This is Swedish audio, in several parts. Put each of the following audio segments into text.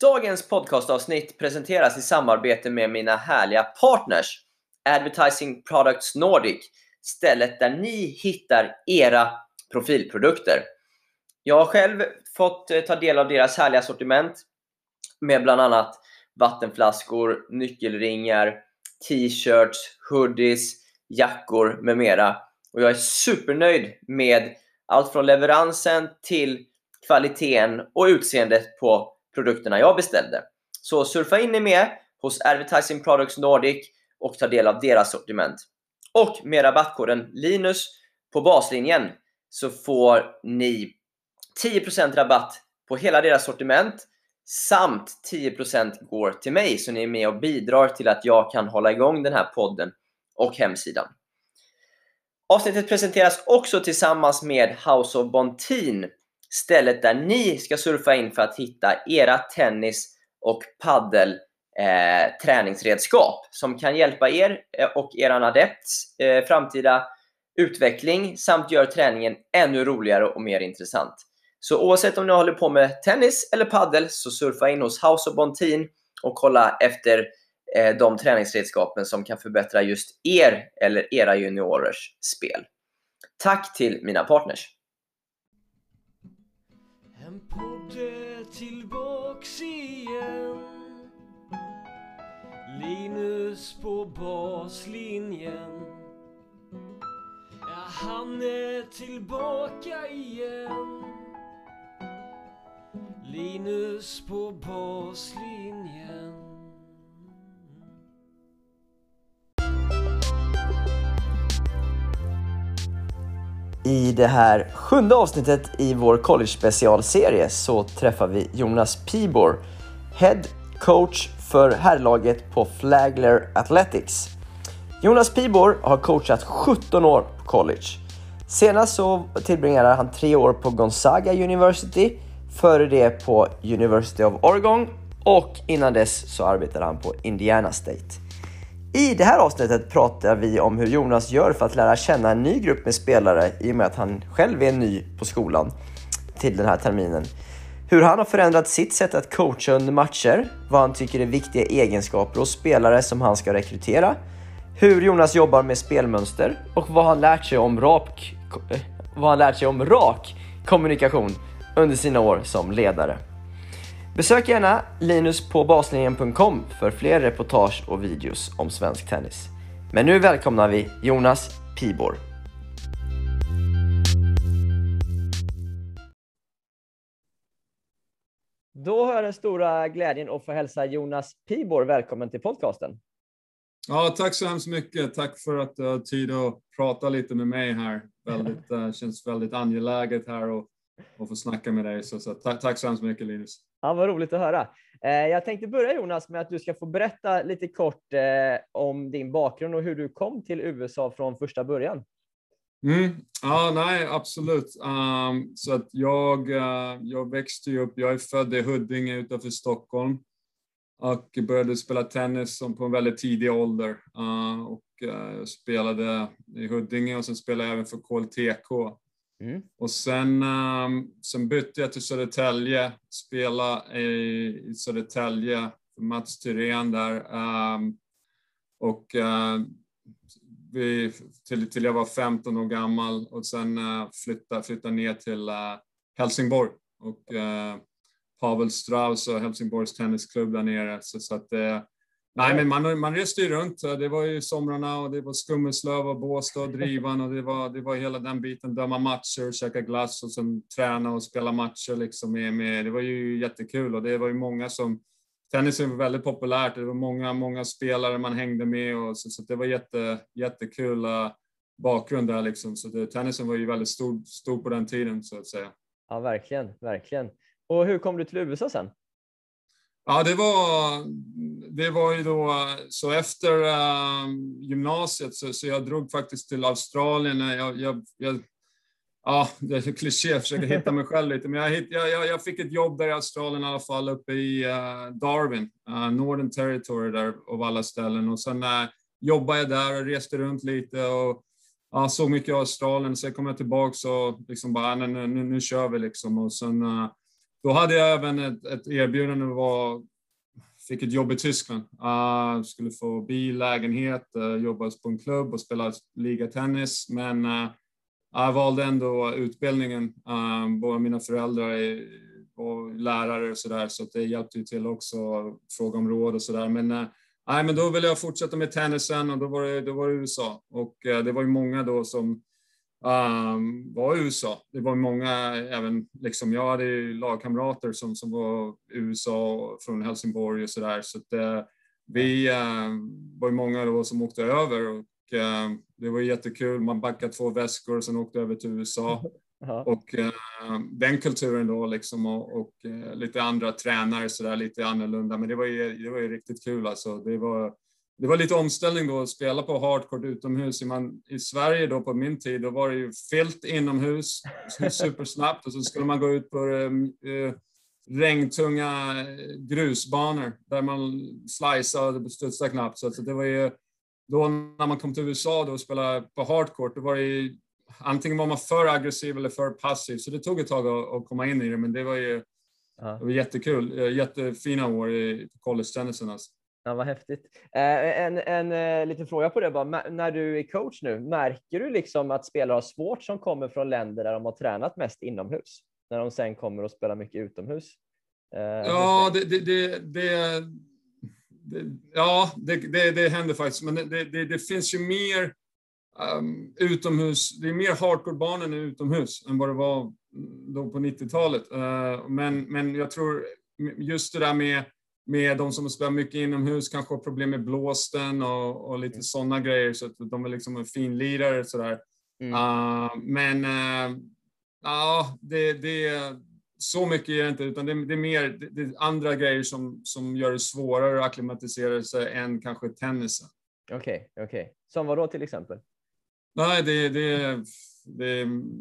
Dagens podcastavsnitt presenteras i samarbete med mina härliga partners Advertising Products Nordic, stället där ni hittar era profilprodukter. Jag har själv fått ta del av deras härliga sortiment med bland annat vattenflaskor, nyckelringar, t-shirts, hoodies, jackor med mera. Och jag är supernöjd med allt från leveransen till kvaliteten och utseendet på produkterna jag beställde. Så surfa in i med hos Advertising Products Nordic och ta del av deras sortiment. Och med rabattkoden Linus på baslinjen så får ni 10% rabatt på hela deras sortiment samt 10% går till mig, så ni är med och bidrar till att jag kan hålla igång den här podden och hemsidan. Avsnittet presenteras också tillsammans med House of Bontine, stället där ni ska surfa in för att hitta era tennis- och paddelträningsredskap som kan hjälpa er och eran adepts framtida utveckling samt gör träningen ännu roligare och mer intressant. Så oavsett om ni håller på med tennis eller paddel, så surfa in hos House of Bontine och kolla efter de träningsredskapen som kan förbättra just er eller era juniorers spel. Tack till mina partners! En podd tillbaks igen, Linus på baslinjen. Ja, han är tillbaka igen, Linus på baslinjen. I det här sjunde avsnittet i vår college-specialserie så träffar vi Jonas Pibor, head coach för herrlaget på Flagler Athletics. Jonas Pibor har coachat 17 år på college. Senast så tillbringade han 3 år på Gonzaga University, före det på University of Oregon och innan dess så arbetade han på Indiana State. I det här avsnittet pratar vi om hur Jonas gör för att lära känna en ny grupp med spelare, i och med att han själv är ny på skolan till den här terminen. Hur han har förändrat sitt sätt att coacha under matcher, vad han tycker är viktiga egenskaper och spelare som han ska rekrytera, hur Jonas jobbar med spelmönster och vad han lärt sig om rak kommunikation under sina år som ledare. Besök gärna linuspåbaslinjen.com för fler reportage och videos om svensk tennis. Men nu välkomnar vi Jonas Pibor. Då har jag den stora glädjen att få hälsa Jonas Pibor välkommen till podcasten. Ja, tack så hemskt mycket. Tack för att du har tid att prata lite med mig här. Känns väldigt angeläget här och få snacka med dig. Så tack så hemskt mycket, Linus. Ja, vad roligt att höra. Jag tänkte börja, Jonas, med att du ska få berätta lite kort om din bakgrund och hur du kom till USA från första början. Absolut. Så att jag växte ju upp, jag är född i Huddinge utanför Stockholm och började spela tennis på en väldigt tidig ålder. Jag spelade i Huddinge och sen spelade jag även för Koltek. Och sen bytte jag till Södertälje, spelade i Södertälje för Mats Tyrén där, till jag var 15 år gammal, och sen flyttade ner till Helsingborg och Pavel Strauss och Helsingborgs tennisklubb där nere, men man reste ju runt. Det var ju somrarna och det var Skummeslöv och Båstad och Drivan och det var hela den biten. Döma matcher, käka glass och sen träna och spela matcher liksom med. Det var ju jättekul och det var ju många som... Tennis var väldigt populärt. Det var många spelare man hängde med och så det var jättekul bakgrund där liksom. Så tennisen var ju väldigt stor på den tiden, så att säga. Ja, verkligen. Och hur kom du till USA sen? Ja, det var ju då, så efter gymnasiet så jag drog faktiskt till Australien. Det är kliché, försöker hitta mig själv lite, men jag fick ett jobb där i Australien i alla fall, uppe i Darwin, Northern Territory där av alla ställen, och sen jobbade jag där och reste runt lite och såg mycket i Australien. Sen kom jag tillbaka och liksom bara nu kör vi liksom, och sen Då hade jag även ett erbjudande fick ett jobb i Tyskland. Skulle få bil, lägenhet, jobbas på en klubb och spela ligatennis. Men jag valde ändå utbildningen. Båda mina föräldrar och lärare och sådär. Så det hjälpte ju till också, fråga om råd och sådär. Men men då ville jag fortsätta med tennisen och då var det USA. Och det var ju många då som... var i USA. Det var många, även liksom jag hade ju lagkamrater som var i USA från Helsingborg och sådär. Så att vi var ju många då som åkte över och det var jättekul. Man backade 2 väskor och sen åkte över till USA. Och den kulturen då liksom och lite andra tränare sådär, lite annorlunda. Men det var ju riktigt kul alltså. Det var lite omställning då att spela på hardcourt utomhus. I Sverige då på min tid, då var det ju filt inomhus supersnabbt och så skulle man gå ut på regntunga grusbanor där man sliceade och studsade knappt. Så det var ju då när man kom till USA då och spelade på hardcourt, då var det ju, antingen var man för aggressiv eller för passiv. Så det tog ett tag att komma in i det, men det var jättekul. Jättefina år i college-tennisen alltså. Ja, vad häftigt. En liten fråga på det bara. När du är coach nu, märker du liksom att spelare har svårt som kommer från länder där de har tränat mest inomhus, när de sen kommer och spelar mycket utomhus? Ja, det händer faktiskt. Men det finns ju mer utomhus. Det är mer hardcore-barnen utomhus än vad det var då på 90-talet. Men jag tror just det där med de som spelar mycket inomhus kanske har problem med blåsten och lite sådana grejer, så att de är liksom en finlirare och sådär. Det är så mycket är det inte, utan det är mer det andra grejer som gör det svårare att akklimatisera sig än kanske tennisen. Okej. Som vad då till exempel? Nej, det är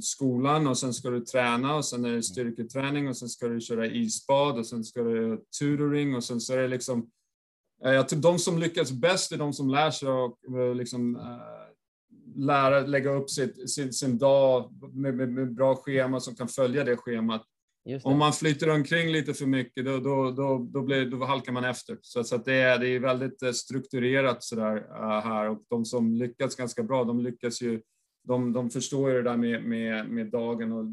skolan och sen ska du träna och sen är det styrketräning och sen ska du köra isbad och sen ska du tutoring och sen så är det liksom, jag tror de som lyckas bäst är de som lär sig och liksom lägga upp sin dag med bra schema som kan följa det schemat. Just det. Om man flyter omkring lite för mycket då halkar man efter. Så att det är väldigt strukturerat sådär här, och de som lyckas ganska bra, de lyckas ju. De förstår ju det där med dagen och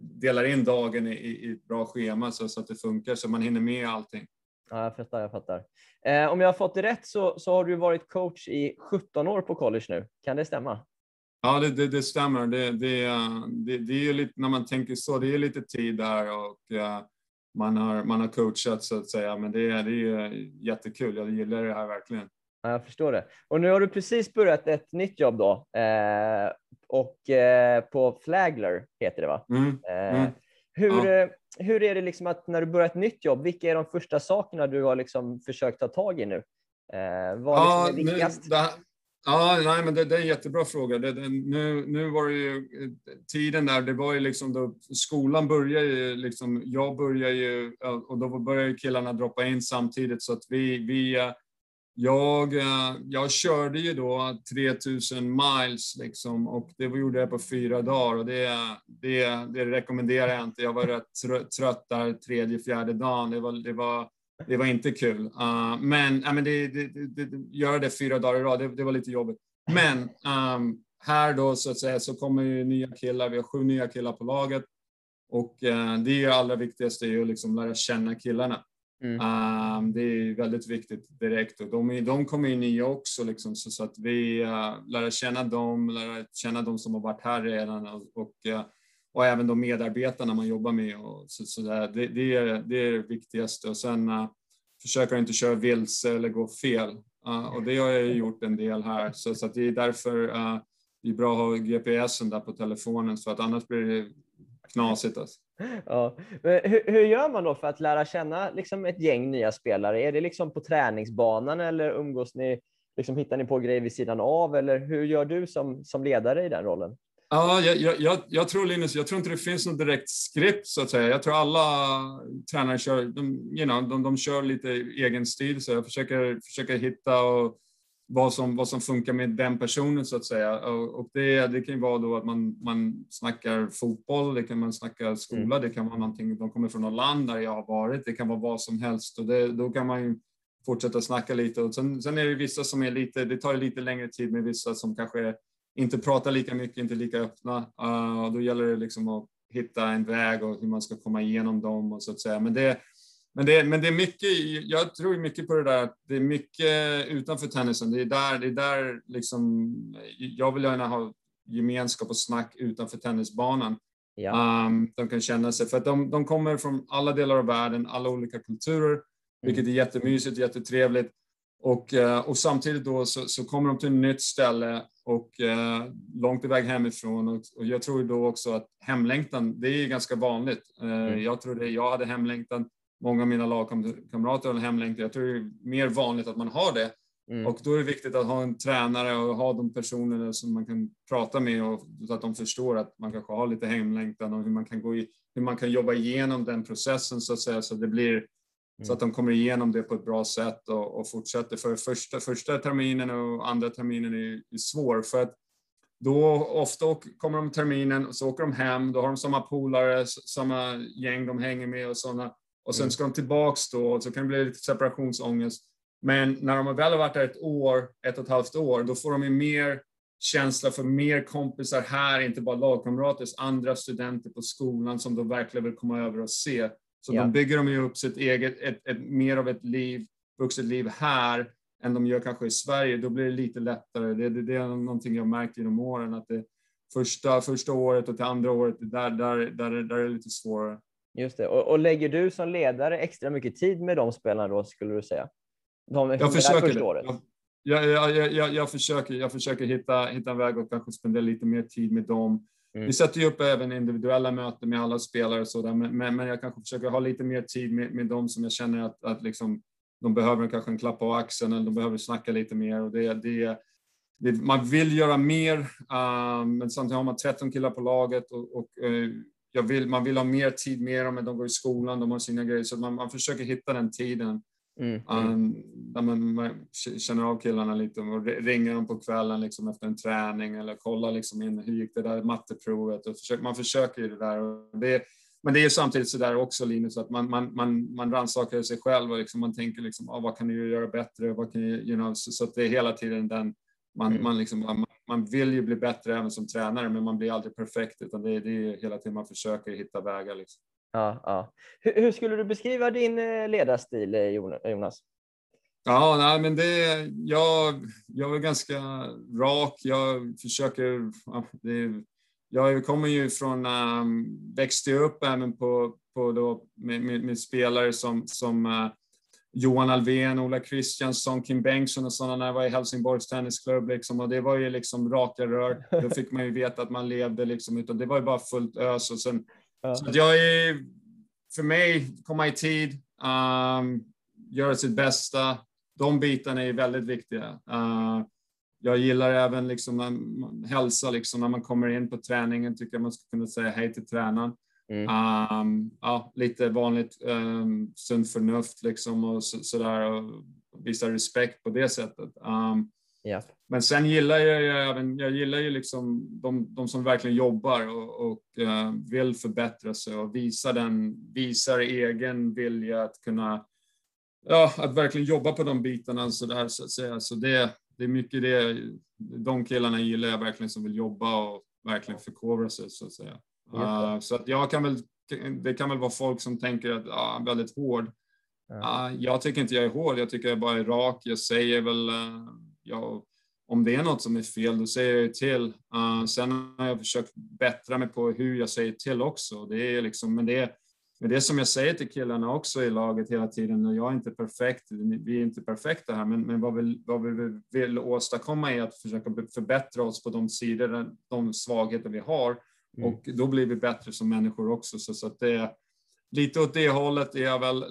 delar in dagen i ett bra schema så att det funkar, så man hinner med allting. Ja, jag fattar. Om jag har fått det rätt så har du varit coach i 17 år på college nu. Kan det stämma? Ja, det stämmer. Det är ju lite, när man tänker så, det är lite tid där och man har coachat så att säga. Men det är ju jättekul. Jag gillar det här verkligen. Ja, jag förstår det. Och nu har du precis börjat ett nytt jobb då. På Flagler heter det va? Hur är det liksom att när du börjar ett nytt jobb, vilka är de första sakerna du har liksom försökt ta tag i nu? Vad liksom är viktigast? Det är en jättebra fråga. Nu var det ju tiden där, det var ju liksom då skolan började ju, liksom, jag började ju, och då började killarna droppa in samtidigt, så att jag körde ju då 3000 miles liksom, och det gjorde jag på 4 dagar och det rekommenderar jag inte. Jag var rätt trött där 3:e, 4:e dagen. Det var inte kul. Men göra det 4 dagar i rad, det var lite jobbigt. Men här då så att säga så kommer ju nya killar. Vi har 7 nya killar på laget och det är ju allra viktigaste är ju liksom lära känna killarna. Det är väldigt viktigt direkt, och de kommer in i också liksom, så att vi lär känna dem som har varit här redan och även de medarbetarna man jobbar med och så där. Det är det viktigaste, och sen försöker inte köra vilse eller gå fel, och det har jag gjort en del här, så att det är därför det är bra att ha GPSen där på telefonen, så att annars blir det knasigt alltså. Ja. Men hur gör man då för att lära känna liksom ett gäng nya spelare? Är det liksom på träningsbanan eller umgås ni, liksom, hittar ni på grejer vid sidan av, eller hur gör du som ledare i den rollen? Ja, jag tror, Linus, jag tror inte det finns något direkt skript så att säga. Jag tror alla tränare kör, de kör lite egen stil, så jag försöker hitta och vad som funkar med den personen så att säga. Och det kan ju vara då att man snackar fotboll, det kan man snacka skola, det kan vara någonting, de kommer från något land där jag har varit, det kan vara vad som helst. Och då kan man ju fortsätta snacka lite. Och sen är det vissa som är lite, det tar ju lite längre tid med vissa som kanske inte pratar lika mycket, inte lika öppna. Och då gäller det liksom att hitta en väg och hur man ska komma igenom dem och så att säga. Men det är mycket, jag tror mycket på det där, att det är mycket utanför tennisen. Det är där liksom, jag vill gärna ha gemenskap och snack utanför tennisbanan. Ja. De kan känna sig, för att de kommer från alla delar av världen, alla olika kulturer, vilket är jättemysigt, jättetrevligt. Och samtidigt då så kommer de till ett nytt ställe och långt iväg hemifrån. Och jag tror då också att hemlängtan, det är ganska vanligt. Jag tror det, jag hade hemlängtan. Många av mina lagkamrater har hemlängtan. Jag tror det är mer vanligt att man har det. Och då är det viktigt att ha en tränare och ha de personer som man kan prata med, och så att de förstår att man kanske har lite hemlängtan och hur man kan jobba igenom den processen så att säga, så det blir så att de kommer igenom det på ett bra sätt och fortsätter. För första terminen och andra terminen är svår, för att då ofta kommer de terminen och så åker de hem, då har de samma polare, samma gäng de hänger med och sådana. Och sen ska de tillbaks då, och så kan det bli lite separationsångest. Men när de väl har varit där ett och ett halvt år, då får de ju mer känsla för mer kompisar här, inte bara lagkamrater, andra studenter på skolan som de verkligen vill komma över och se. Så de bygger de ju upp sitt eget, ett mer av ett liv, vuxet liv här än de gör kanske i Sverige. Då blir det lite lättare. Det är någonting jag märkt genom åren, att det första året och till andra året, där är det lite svårare. Just det. Och lägger du som ledare extra mycket tid med de spelarna då, skulle du säga? Jag försöker det. Jag försöker hitta en väg och kanske spendera lite mer tid med dem. Vi sätter ju upp även individuella möten med alla spelare och sådär, men jag kanske försöker ha lite mer tid med dem som jag känner att liksom, de behöver kanske en klapp på axeln, eller de behöver snacka lite mer. Och det man vill göra mer, men samtidigt har man 13 killar på laget och man vill ha mer tid med dem, men de går i skolan, de har sina grejer, så man försöker hitta den tiden där man känner av killarna lite och ringer dem på kvällen liksom, efter en träning, eller kollar liksom in hur gick det där matteprovet, och man försöker ju det där. Och men det är samtidigt så där också, Linus, att man rannsakar sig själv och liksom, man tänker liksom, vad kan du göra bättre, vad kan jag, så att det är hela tiden den man vill ju bli bättre även som tränare, men man blir aldrig perfekt, utan det är hela tiden man försöker hitta vägar liksom. Ja. Hur skulle du beskriva din ledarstil, Jonas? Ja, nej, men jag är ganska rak. Jag försöker... jag kommer ju från... växte upp även på då, med spelare som Johan Alvén, Ola Kristiansson, Kim Bengtsson och sådana, när jag var i Helsingborgs tennisklubb liksom, och det var ju liksom raka rör. Då fick man ju veta att man levde liksom, utan det var ju bara fullt ös. Och sen, så att för mig, komma i tid, göra sitt bästa, de bitarna är väldigt viktiga. Jag gillar även liksom hälsa liksom, när man kommer in på träningen tycker jag man ska kunna säga hej till tränaren. Lite vanligt sunt förnuft liksom, och sådär, och visa respekt på det sättet. Men sen gillar jag gillar ju liksom de som verkligen jobbar och vill förbättra sig och visar egen vilja att kunna, att verkligen jobba på de bitarna sådär, så att säga. Så det är mycket det, de killarna gillar jag verkligen, som vill jobba och verkligen förkovra sig så att säga. Så att det kan väl vara folk som tänker att jag är väldigt hård. Jag tycker inte jag är hård, jag tycker jag bara är rak. Jag säger väl, om det är något som är fel, då säger jag till. Sen har jag försökt bättra mig på hur jag säger till också. Det är liksom, men det som jag säger till killarna också i laget hela tiden, och jag är inte perfekt, vi är inte perfekta här, men vad vi vill åstadkomma är att försöka förbättra oss på de sidor, de svagheter vi har. Och då blir vi bättre som människor också. Så att det, lite åt det hållet är jag väl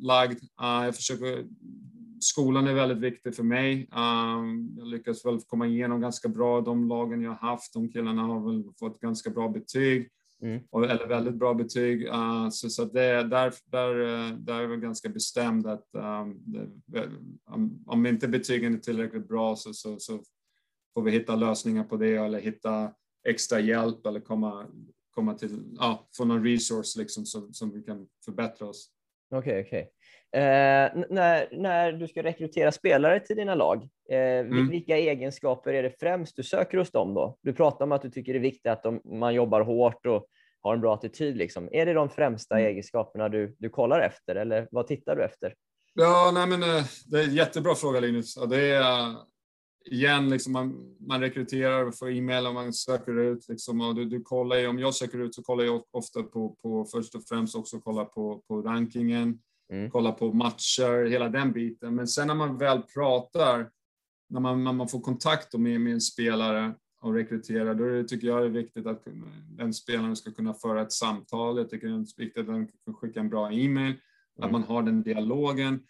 lagd. Skolan är väldigt viktig för mig. Jag lyckas väl komma igenom ganska bra de lagen jag har haft. De killarna har väl fått ganska bra betyg. Och, eller väldigt bra betyg. Så det, där är vi ganska bestämd att om inte betygen är tillräckligt bra så får vi hitta lösningar på det eller hitta extra hjälp eller komma till få någon resource liksom som vi kan förbättra oss. Okej. När du ska rekrytera spelare till dina lag, vilka egenskaper är det främst du söker hos dem då? Du pratar om att du tycker det är viktigt att man jobbar hårt och har en bra attityd liksom. Är det de främsta egenskaperna du kollar efter, eller vad tittar du efter? Ja, det är en jättebra fråga, Linus. Ja, det är igen liksom man rekryterar och får e-mail och man söker ut liksom, och du kollar ju, om jag söker ut så kollar jag ofta på först och främst också kolla på rankingen, kolla på matcher, hela den biten. Men sen när man väl pratar, när man får kontakt med en spelare och rekryterar, då tycker jag det är viktigt att den spelaren ska kunna föra ett samtal. Jag tycker det är viktigt att den kan skicka en bra e-mail, att man har den dialogen.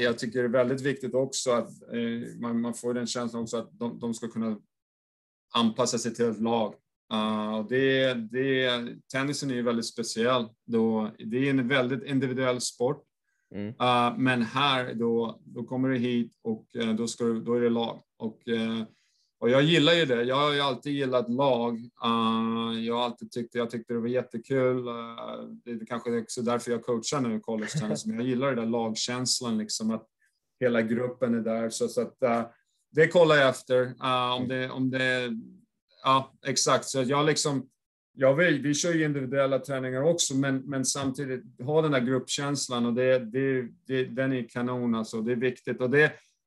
Jag tycker det är väldigt viktigt också att man får den känslan också att de ska kunna anpassa sig till ett lag. Och tennisen är ju väldigt speciell. Då, det är en väldigt individuell sport. Men här då kommer du hit och då är det lag. Och jag gillar ju det. Jag har ju alltid gillat lag. Jag tyckte det var jättekul. Det kanske är också därför jag coachar nu i college tennis. Men jag gillar den där lagkänslan liksom, att hela gruppen är där. Så att det kollar jag efter. Ja, exakt. Så jag liksom, vi kör ju individuella träningar också, men samtidigt ha den där gruppkänslan, och den är kanon alltså. Det är viktigt,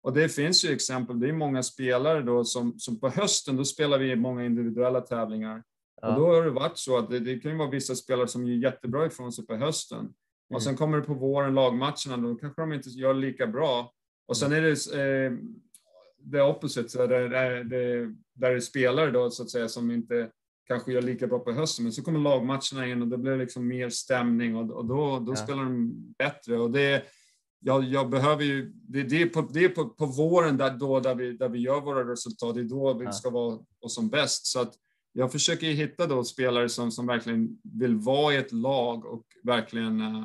och det finns ju exempel. Det är många spelare då som på hösten, då spelar vi många individuella tävlingar. Ja. Och då har det varit så att det kan ju vara vissa spelare som är jättebra ifrån sig på hösten. Och sen kommer det på våren lagmatcherna, då kanske de inte gör lika bra. Och sen är det det opposite, så där är spelare då så att säga som inte kanske gör lika bra på hösten, men så kommer lagmatcherna in och det blir liksom mer stämning, och då spelar de bättre. Och jag behöver ju det är på våren där vi gör våra resultat, det är då vi ska vara oss som bäst. Så att jag försöker hitta då spelare som verkligen vill vara i ett lag och verkligen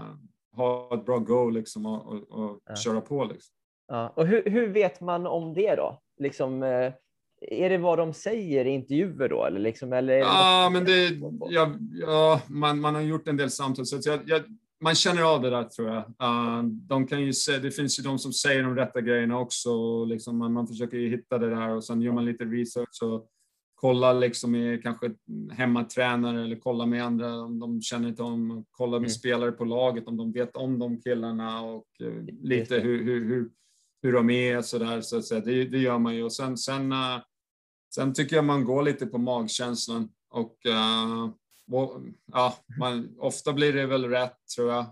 ha ett bra goal liksom, och köra på liksom. Ja. Och hur vet man om det då? Liksom, är det vad de säger i intervjuer då? Eller liksom, eller man har gjort en del samtal. Så man känner av det där, tror jag. De kan ju se, det finns ju de som säger de rätta grejerna också. Liksom, man försöker ju hitta det där, och sen gör man lite research och kollar liksom med kanske hemmatränare, eller kolla med andra om de känner inte om, kolla med spelare på laget om de vet om de killarna, och lite hur de är sådär, så att säga. Det gör man ju. Och sen tycker jag man går lite på magkänslan, och ja, ofta blir det väl rätt, tror jag.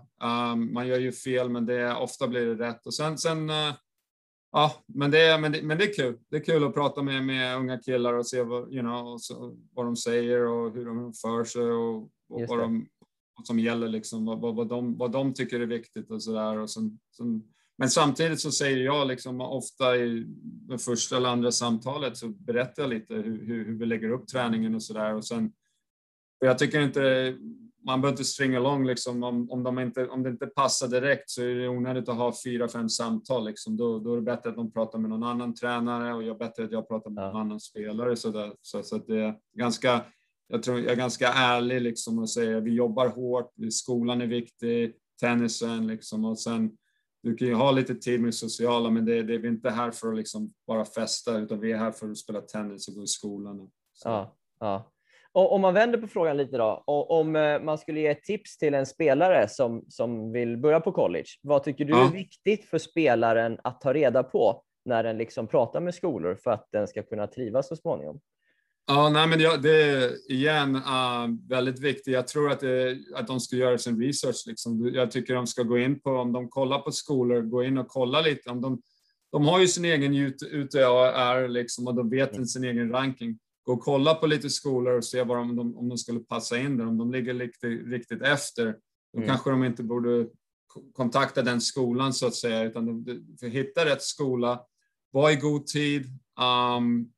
Man gör ju fel, men ofta blir det rätt. Och men det är kul. Det är kul att prata med unga killar och se vad, vad de säger och hur de för sig, och vad som gäller liksom, vad de tycker är viktigt och sådär. Och sen, men samtidigt så säger jag liksom ofta i det första eller andra samtalet, så berättar jag lite hur vi lägger upp träningen och sådär. Och sen, jag tycker inte man behöver inte stringa along liksom, om det inte passar direkt, så är det onödigt att ha 4-5 samtal liksom. Då är det bättre att de pratar med någon annan tränare, och jag bättre att jag pratar med någon annan spelare, så att det är ganska, jag tror jag är ganska ärlig liksom, och säger vi jobbar hårt, skolan är viktig, tennisen liksom, och sen du kan ju ha lite tid med sociala, men det är vi inte här för att liksom bara festa, utan vi är här för att spela tennis och gå i skolan. Ja. Och om man vänder på frågan lite då, och om man skulle ge ett tips till en spelare som vill börja på college, vad tycker du är viktigt för spelaren att ta reda på när den liksom pratar med skolor, för att den ska kunna trivas så småningom? Det är igen väldigt viktigt. Jag tror att de ska göra sin research liksom. Jag tycker de ska gå in på, om de kollar på skolor, gå in och kolla lite. Om de har ju sin egen UTAR liksom, och de vet sin egen ranking. Gå och kolla på lite skolor och se om de skulle passa in där. Om de ligger riktigt efter, då kanske de inte borde kontakta den skolan så att säga, utan för att hitta rätt skola, var i god tid,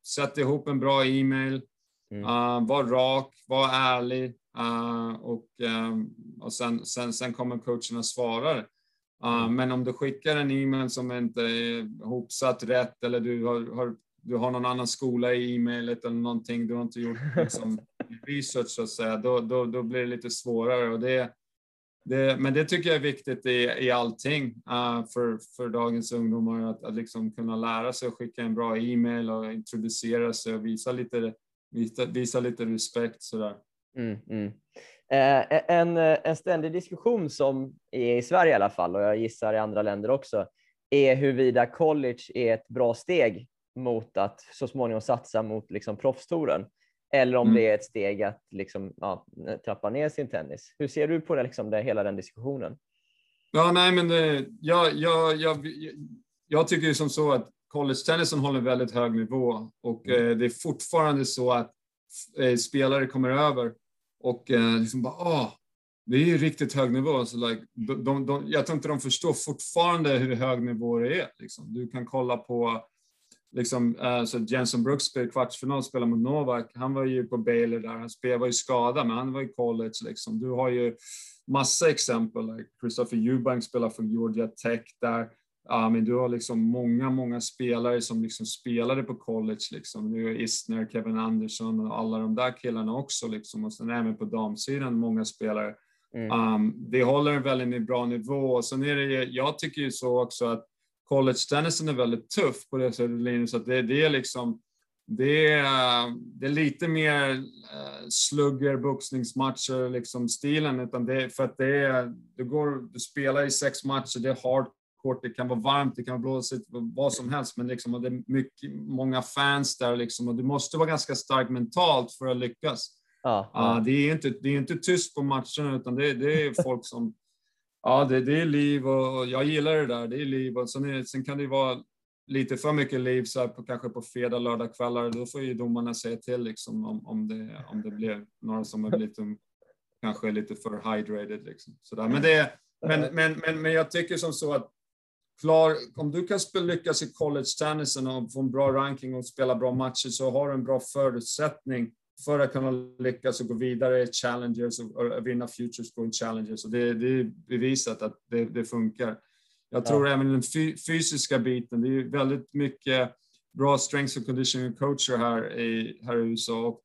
sätt ihop en bra e-mail, var rak, var ärlig, Och sen kommer coacherna och svarar. Men om du skickar en e-mail som inte är hopsatt rätt, eller du har någon annan skola i e-mailet eller någonting, du har inte gjort liksom research så att säga, då blir det lite svårare. Och men det tycker jag är viktigt i allting för dagens ungdomar, att liksom kunna lära sig att skicka en bra e-mail och introducera sig och visa lite respekt sådär. En ständig diskussion som är i Sverige i alla fall, och jag gissar i andra länder också, är huruvida college är ett bra steg mot att så småningom satsa mot liksom proffstouren, eller om det är ett steg att liksom, trappa ner sin tennis. Hur ser du på det, liksom, hela den diskussionen? Ja, nej, men jag tycker ju som så att college-tennisen håller en väldigt hög nivå, och det är fortfarande så att spelare kommer över och liksom bara, det är ju riktigt hög nivå. Så like, jag tror inte de förstår fortfarande hur hög nivå det är. Liksom. Du kan kolla på liksom, så Jensen Brooks spelade kvartsfinal, spelade mot Novak. Han var ju på Baylor där, han spelade, var ju skadad, men han var i college. Liksom. Du har ju massa exempel. Like Christopher Eubank spelar för Georgia Tech där. Men du har liksom många spelare som liksom spelade på college. Liksom. Du har Isner, Kevin Anderson och alla de där killarna också. Liksom. Och sen även på damsidan många spelare. Det håller en väldigt bra nivå. Och sen är det, jag tycker ju så också att college-tennisen är väldigt tuff på det sättet, Linus, att det är liksom det är lite mer slugger, boxningsmatcher liksom stilen, utan det, för att det är, du spelar i 6 matcher, det är hardcourt, det kan vara varmt, det kan vara blåsigt, vad som helst, men liksom, och det är många fans där liksom, och du måste vara ganska stark mentalt för att lyckas. Det är inte tyst på matcherna, utan det är folk som det är liv, och jag gillar det där, det är liv, och sen kan det vara lite för mycket liv så här på, kanske på fredag, lördag kvällar, då får ju domarna säga till liksom, om det blir några som är lite, kanske lite för hydrated liksom, sådär. Men jag tycker som så att om du kan lyckas i college-tennisen och få en bra ranking och spela bra matcher, så har du en bra förutsättning för att kunna lyckas och gå vidare i Challengers och vinna Futures Going Challengers. Och det är bevisat att det funkar. Jag tror även den fysiska biten. Det är väldigt mycket bra strength and conditioning coacher här i USA. Och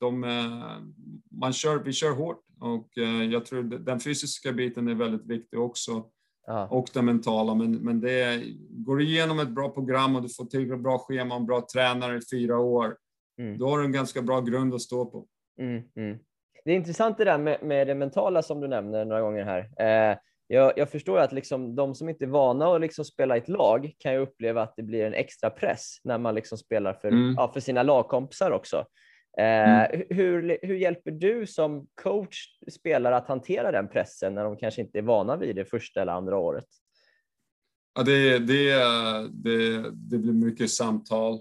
vi kör hårt. Och jag tror den fysiska biten är väldigt viktig också. Och den mentala. Men det går igenom ett bra program och du får tillräckligt bra schema och en bra tränare i 4 år. Då har du en ganska bra grund att stå på. Det är intressant det där med det mentala som du nämner några gånger här. Jag förstår att liksom de som inte är vana att liksom spela i ett lag kan ju uppleva att det blir en extra press när man liksom spelar för sina lagkompisar också. Hur hjälper du som coach spelare att hantera den pressen när de kanske inte är vana vid det första eller andra året? Ja, det blir mycket samtal.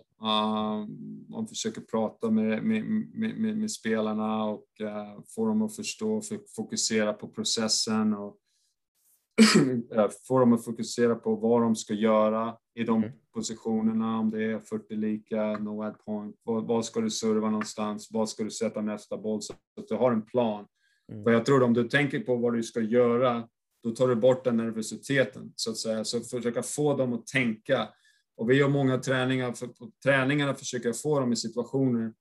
Man försöker prata med spelarna och få dem att förstå, fokusera på processen och få dem att fokusera på vad de ska göra i de positionerna, om det är 40 lika, no add point, vad ska du serva någonstans, vad ska du sätta nästa boll, så att du har en plan. För jag tror om du tänker på vad du ska göra, då tar du bort den nervositeten så att säga. Så försöka få dem att tänka. Och vi gör många träningar, träningarna försöker få dem i situationer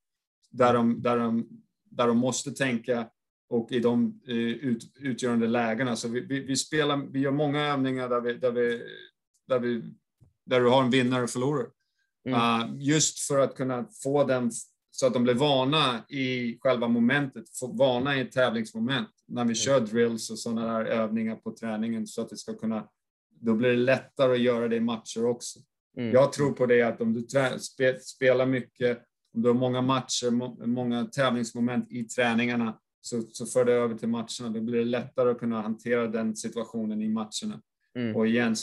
där de måste tänka, och i de utgörande lägena. Så vi gör många övningar där du har en vinnare och förlorare. Just för att kunna få dem så att de blir vana i själva momentet, vana i tävlingsmoment. När vi kör drills och sådana där övningar på träningen, så att det ska kunna, då blir det lättare att göra det i matcher också. Jag tror på det, att om du spelar mycket, om du har många matcher, många tävlingsmoment i träningarna, så för det över till matcherna, då blir det lättare att kunna hantera den situationen i matcherna. Och igen,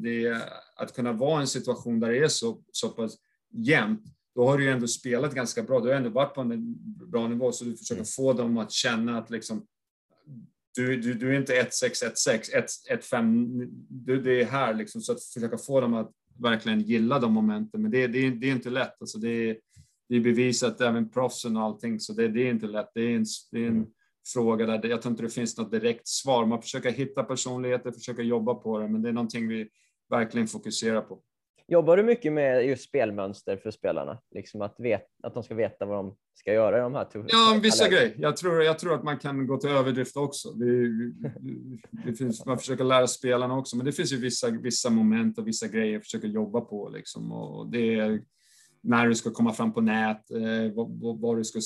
det är att kunna vara i en situation där det är så pass jämnt, då har du ju ändå spelat ganska bra, du har ändå varit på en bra nivå, så du försöker få dem att känna att liksom, du är inte 1-6, 1-6, 1-5, det är här liksom, så att försöka få dem att verkligen gilla de momenten, men det är inte lätt, alltså, det är, det är bevisat även proffsen och allting, så det är inte lätt. Det är en fråga där jag tror inte det finns något direkt svar. Man försöker hitta personligheter, försöker jobba på det, men det är någonting vi verkligen fokuserar på. Jobbar du mycket med just spelmönster för spelarna? Liksom att de ska veta vad de ska göra i de här tuffa... Ja, vissa grejer. Jag tror att man kan gå till överdrift också. Man försöker lära spelarna också. Men det finns ju vissa moment och vissa grejer jag försöker jobba på. Liksom. Och det är när du ska komma fram på nät. Vad du ska,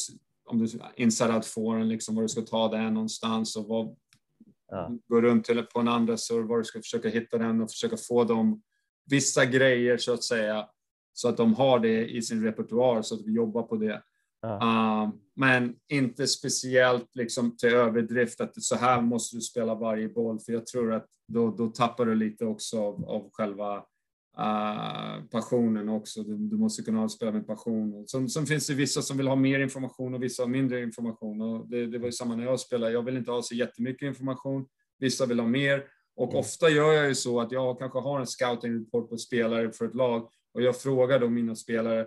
om du inside-out forehand, liksom, var du ska ta den någonstans. Och gå runt till på en andra serve. Var du ska försöka hitta den och försöka få dem... vissa grejer så att säga, så att de har det i sin repertoar, så att vi jobbar på det. Men inte speciellt liksom till överdrift att så här måste du spela varje boll, för jag tror att då tappar du lite också av själva passionen också. Du måste kunna spela med passion. Sen finns det vissa som vill ha mer information och vissa mindre information, och det var ju samma när jag spelade. Jag vill inte ha så jättemycket information, vissa vill ha mer. Och ofta gör jag ju så att jag kanske har en scouting-report på spelare för ett lag, och jag frågar då mina spelare,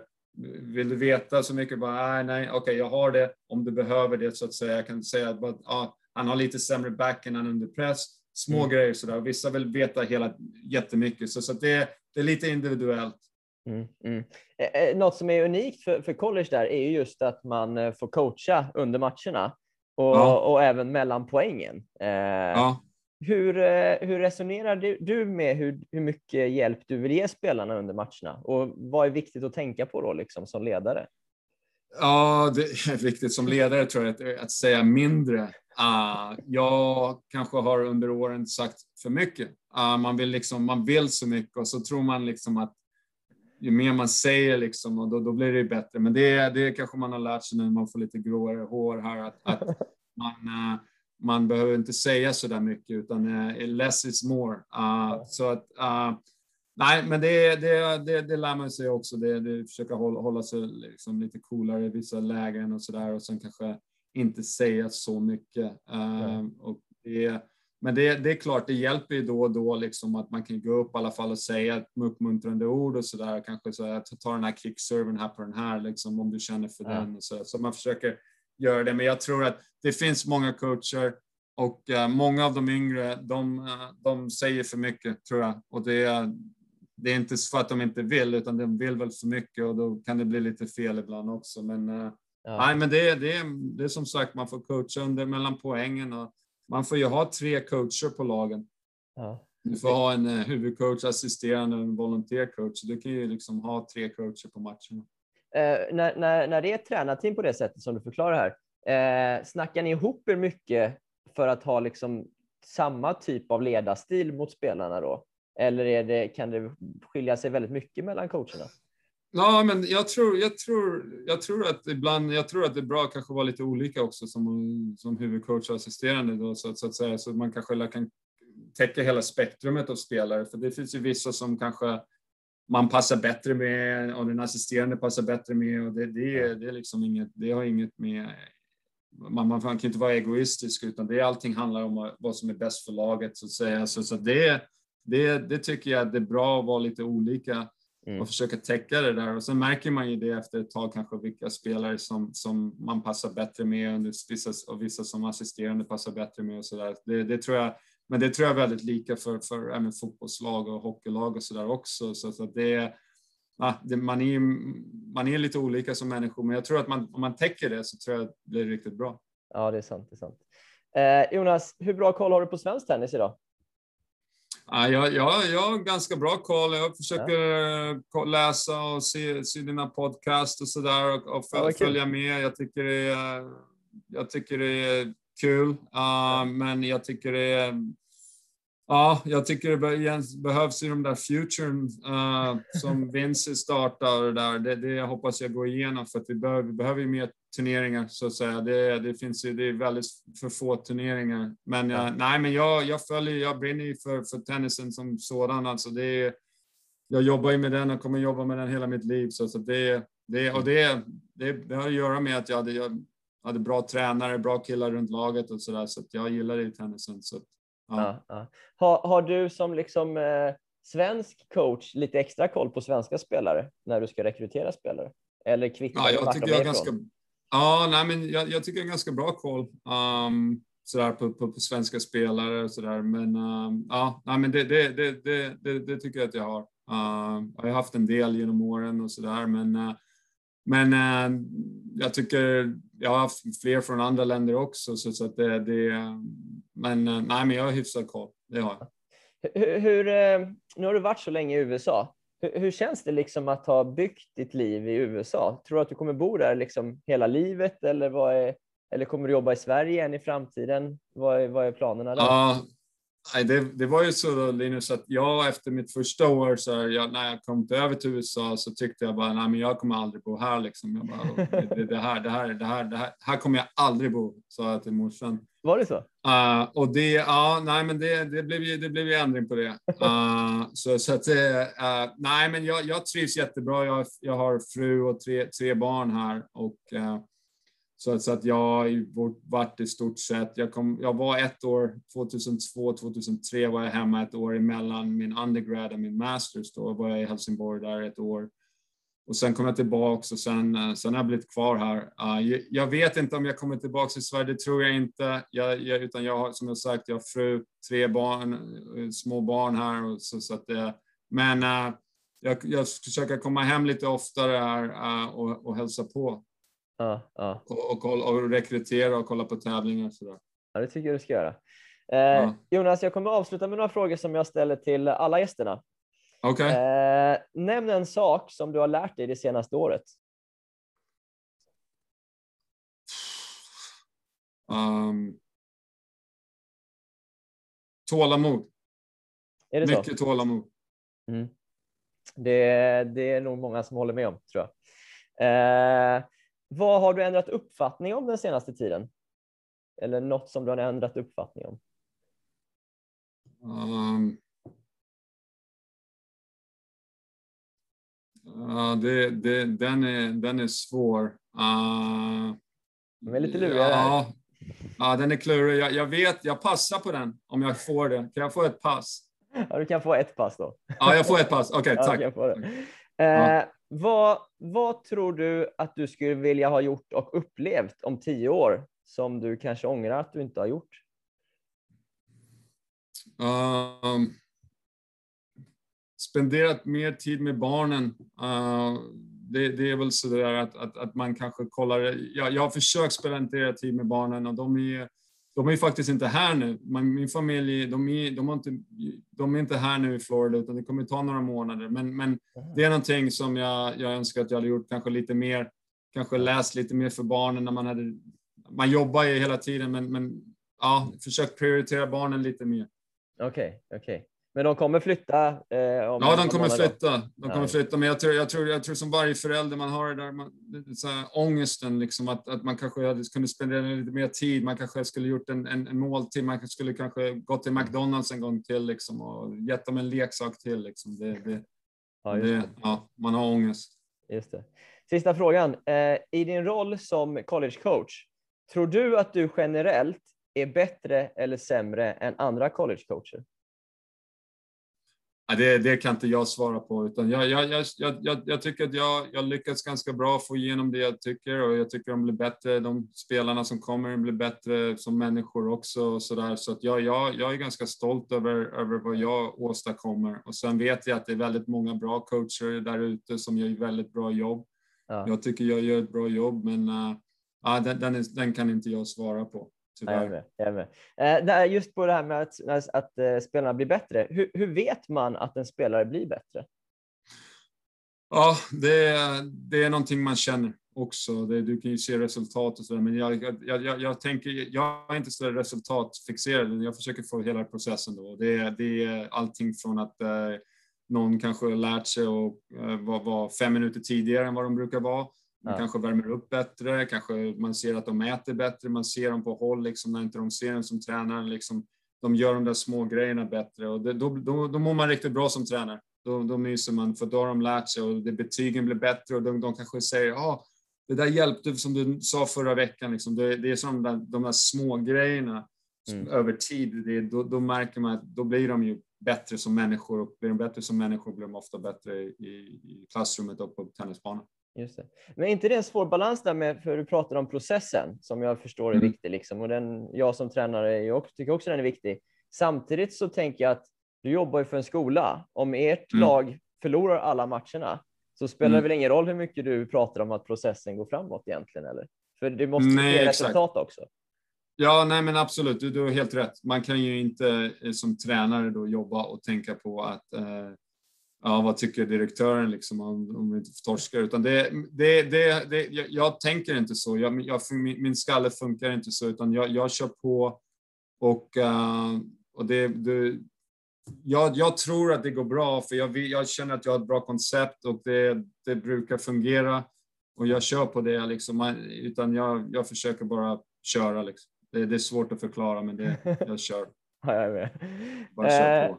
vill du veta så mycket? Nej, okej, jag har det, om du behöver det så att säga. Jag kan säga att han har lite sämre backen än under press, små grejer sådär. Vissa vill veta jättemycket, så att det är lite individuellt. Något som är unikt för college där är ju just att man får coacha under matcherna och även mellan poängen. Hur resonerar du med hur mycket hjälp du vill ge spelarna under matcherna? Och vad är viktigt att tänka på då liksom som ledare? Ja, det är viktigt som ledare tror jag att säga mindre. Jag kanske har under åren sagt för mycket. Man vill så mycket, och så tror man liksom att ju mer man säger liksom, och då blir det bättre. Men det kanske man har lärt sig när man får lite gråare hår här, att man behöver inte säga så där mycket, utan less is more. Men det lär man sig också. Det försöka hålla sig liksom lite coolare i vissa lägen och så där, och sen kanske inte säga så mycket. Men det är klart, det hjälper ju då och då liksom att man kan gå upp i alla fall och säga ett uppmuntrande ord och så där, kanske så här, ta den här kickserven här på den här liksom, om du känner för den och så man försöker gör det. Men jag tror att det finns många coacher, och många av de yngre, de säger för mycket tror jag, och det är inte för att de inte vill, utan de vill väl för mycket, och då kan det bli lite fel ibland också. Men det är som sagt, man får coacha under mellan poängen, och man får ju ha 3 coacher på lagen. Du får ha en huvudcoach, assisterande och en volontärcoach. Du kan ju liksom ha 3 coacher på matcherna. När det är ett tränarteam på det sättet som du förklarar här, snackar ni ihop er mycket för att ha liksom samma typ av ledarstil mot spelarna då? Eller kan det skilja sig väldigt mycket mellan coacherna? Ja, men jag tror att det är bra att kanske vara lite olika också som huvudcoach och assisterande då, så att säga, så man kanske kan täcka hela spektrumet av spelare, för det finns ju vissa som kanske man passar bättre med, och den assisterande passar bättre med, och det är liksom inget, det har inget med, man kan inte vara egoistisk, utan allting handlar om vad som är bäst för laget så att säga. Så det tycker jag, det är bra att vara lite olika och försöka täcka det där, och sen märker man ju det efter ett tag kanske vilka spelare som man passar bättre med, och vissa som assisterande passar bättre med och så där. Det tror jag. Men det tror jag är väldigt lika för även fotbollslag och hockeylag och sådär också. Så att man är lite olika som människor. Men jag tror att om man täcker det, så tror jag att det blir riktigt bra. Ja, det är sant. Det är sant. Jonas, hur bra koll har du på svensk tennis idag? Jag har ganska bra koll. Jag försöker läsa och se dina podcast och sådär. Och följa med. Jag tycker det är kul, men jag tycker det behövs i de där futuren som Vince startar och det hoppas jag går igenom, för att vi behöver mer turneringar så att säga. Det är väldigt för få turneringar, men jag brinner för tennisen som sådan, alltså jag jobbar ju med den och kommer jobba med den hela mitt liv, så det har att göra med att jag hade bra tränare, bra killar runt laget och sådär, så att jag gillar det i tennisen. Har du som liksom svensk coach lite extra koll på svenska spelare när du ska rekrytera spelare? Eller kvittar ja, jag tycker jag ganska. Ja, nej, men jag tycker jag är ganska bra koll sådär på svenska spelare och sådär. Men ja, nej, men det tycker jag att jag har. Jag har haft en del genom åren och sådär. Men jag tycker jag har haft fler från andra länder också. Så att men jag har hyfsat koll. Det har jag. Nu har du varit så länge i USA. Hur känns det liksom att ha byggt ditt liv i USA? Tror du att du kommer bo där liksom hela livet? Eller, eller kommer du jobba i Sverige än i framtiden? Vad är planerna där? Ja, det var ju så då, Linus, att jag efter mitt första år, när jag kom över till USA, så tyckte jag bara, nej men jag kommer aldrig bo här. Liksom. Jag bara, här kommer jag aldrig bo, sa jag till morsan. Var det så? Det blev ju ändring på det. Jag trivs jättebra. Jag har fru och tre barn här och så att jag varit i stort sett. Jag var ett år 2002-2003 var jag hemma ett år emellan min undergrad och min masters. Då var jag i Helsingborg där ett år. Och sen kom jag tillbaka och sen har jag blivit kvar här. Jag vet inte om jag kommer tillbaka till Sverige, det tror jag inte. Utan jag har, som jag sagt, jag har fru, tre barn, små barn här. Och jag försöker komma hem lite oftare här och hälsa på. Och rekrytera och kolla på tävlingar och sådär. Ja, det tycker jag du ska göra. Jonas, jag kommer avsluta med några frågor som jag ställer till alla gästerna. Okay. Nämn en sak som du har lärt dig det senaste året. Tålamod. Är det mycket så? Tålamod. Mm. Det är nog många som håller med om, tror jag. Vad har du ändrat uppfattning om den senaste tiden? Eller något som du har ändrat uppfattning om? Den är svår. Den är lite lurig. Ja, den är klurig. Jag vet, jag passar på den om jag får det. Kan jag få ett pass? Ja, du kan få ett pass då. Ja, jag får ett pass. Okej, tack. Vad tror du att du skulle vilja ha gjort och upplevt om 10 år som du kanske ångrar att du inte har gjort? Spenderat mer tid med barnen. Det är väl sådär att man kanske kollar. Jag har försökt spendera tid med barnen och de är faktiskt inte här nu. Min familj, de är inte här nu i Florida, utan det kommer ta några månader. Men det är någonting som jag önskar att jag hade gjort kanske lite mer. Kanske läst lite mer för barnen när man jobbar ju hela tiden. Men försökt prioritera barnen lite mer. Okej. Men de kommer flytta? De kommer flytta. Men jag tror som varje förälder man har det där, så här, ångesten liksom, att man kanske kunde spendera lite mer tid. Man kanske skulle gjort en måltid. Man skulle kanske gått till McDonald's en gång till liksom, och gett dem en leksak till. Liksom. Man har ångest. Just det. Sista frågan. I din roll som collegecoach, tror du att du generellt är bättre eller sämre än andra collegecoacher? Det kan inte jag svara på, utan jag tycker att jag lyckats ganska bra få igenom det jag tycker, och jag tycker de blir bättre, de spelarna som kommer blir bättre som människor också och sådär, så att jag är ganska stolt över vad jag åstadkommer, och sen vet jag att det är väldigt många bra coacher där ute som gör väldigt bra jobb. Jag tycker jag gör ett bra jobb, men den kan inte jag svara på. Jag är med. Just på det här med att spelarna blir bättre. Hur vet man att en spelare blir bättre? Ja, det är någonting man känner också. Du kan ju se resultat och sådär. Men jag är inte så resultatfixerad. Jag försöker få hela processen då. Det är allting från att någon kanske har lärt sig att vara 5 minuter tidigare än vad de brukar vara. Man kanske värmer upp bättre, kanske man ser att de äter bättre, man ser dem på håll liksom, när inte de ser dem som tränare liksom, de gör de där små grejerna bättre, och då mår man riktigt bra som tränare. Då myser man, för då har de lärt sig, och betygen blir bättre, och de kanske säger det där hjälpte som du sa förra veckan liksom. Det är som de där små grejerna över tid, då märker man att då blir de ju bättre som människor, och blir de bättre som människor blir de ofta bättre i klassrummet och på tennisbanan. Just det. Men inte det en svår balans där med, för du pratar om processen som jag förstår är viktig liksom, och den, jag som tränare jag tycker också den är viktig. Samtidigt så tänker jag att du jobbar ju för en skola. Om ert lag förlorar alla matcherna så spelar det väl ingen roll hur mycket du pratar om att processen går framåt egentligen, eller? För det måste bli resultat också. Ja, nej men absolut, du har helt rätt. Man kan ju inte som tränare då jobba och tänka på att ja, vad tycker direktören liksom om vi inte torskar, utan jag tänker inte så. Min skalle funkar inte så, utan jag kör på och jag tror att det går bra, för jag känner att jag har ett bra koncept och det brukar fungera och jag kör på det liksom, utan jag försöker bara köra liksom. Det är svårt att förklara, men jag kör. Ja, jag är med. Bara kör på.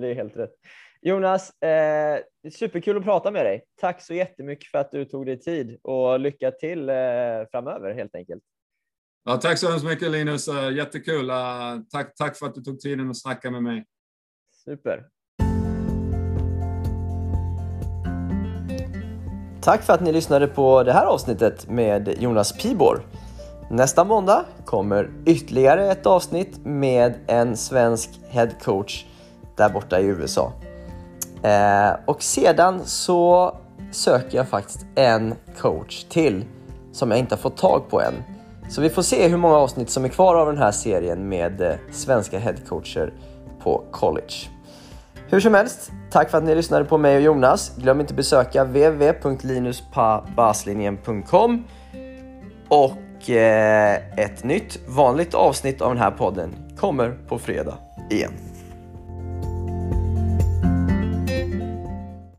Det är helt rätt. Jonas, superkul att prata med dig. Tack så jättemycket för att du tog dig tid och lycka till framöver helt enkelt. Ja, tack så hemskt mycket Linus, jättekul. Tack för att du tog tiden att snacka med mig. Super. Tack för att ni lyssnade på det här avsnittet med Jonas Pibor. Nästa måndag kommer ytterligare ett avsnitt med en svensk headcoach där borta i USA. Och sedan så söker jag faktiskt en coach till som jag inte har fått tag på än. Så vi får se hur många avsnitt som är kvar av den här serien med svenska headcoacher på college. Hur som helst, tack för att ni lyssnade på mig och Jonas. Glöm inte besöka www.linuspabaslinjen.com och ett nytt vanligt avsnitt av den här podden kommer på fredag igen.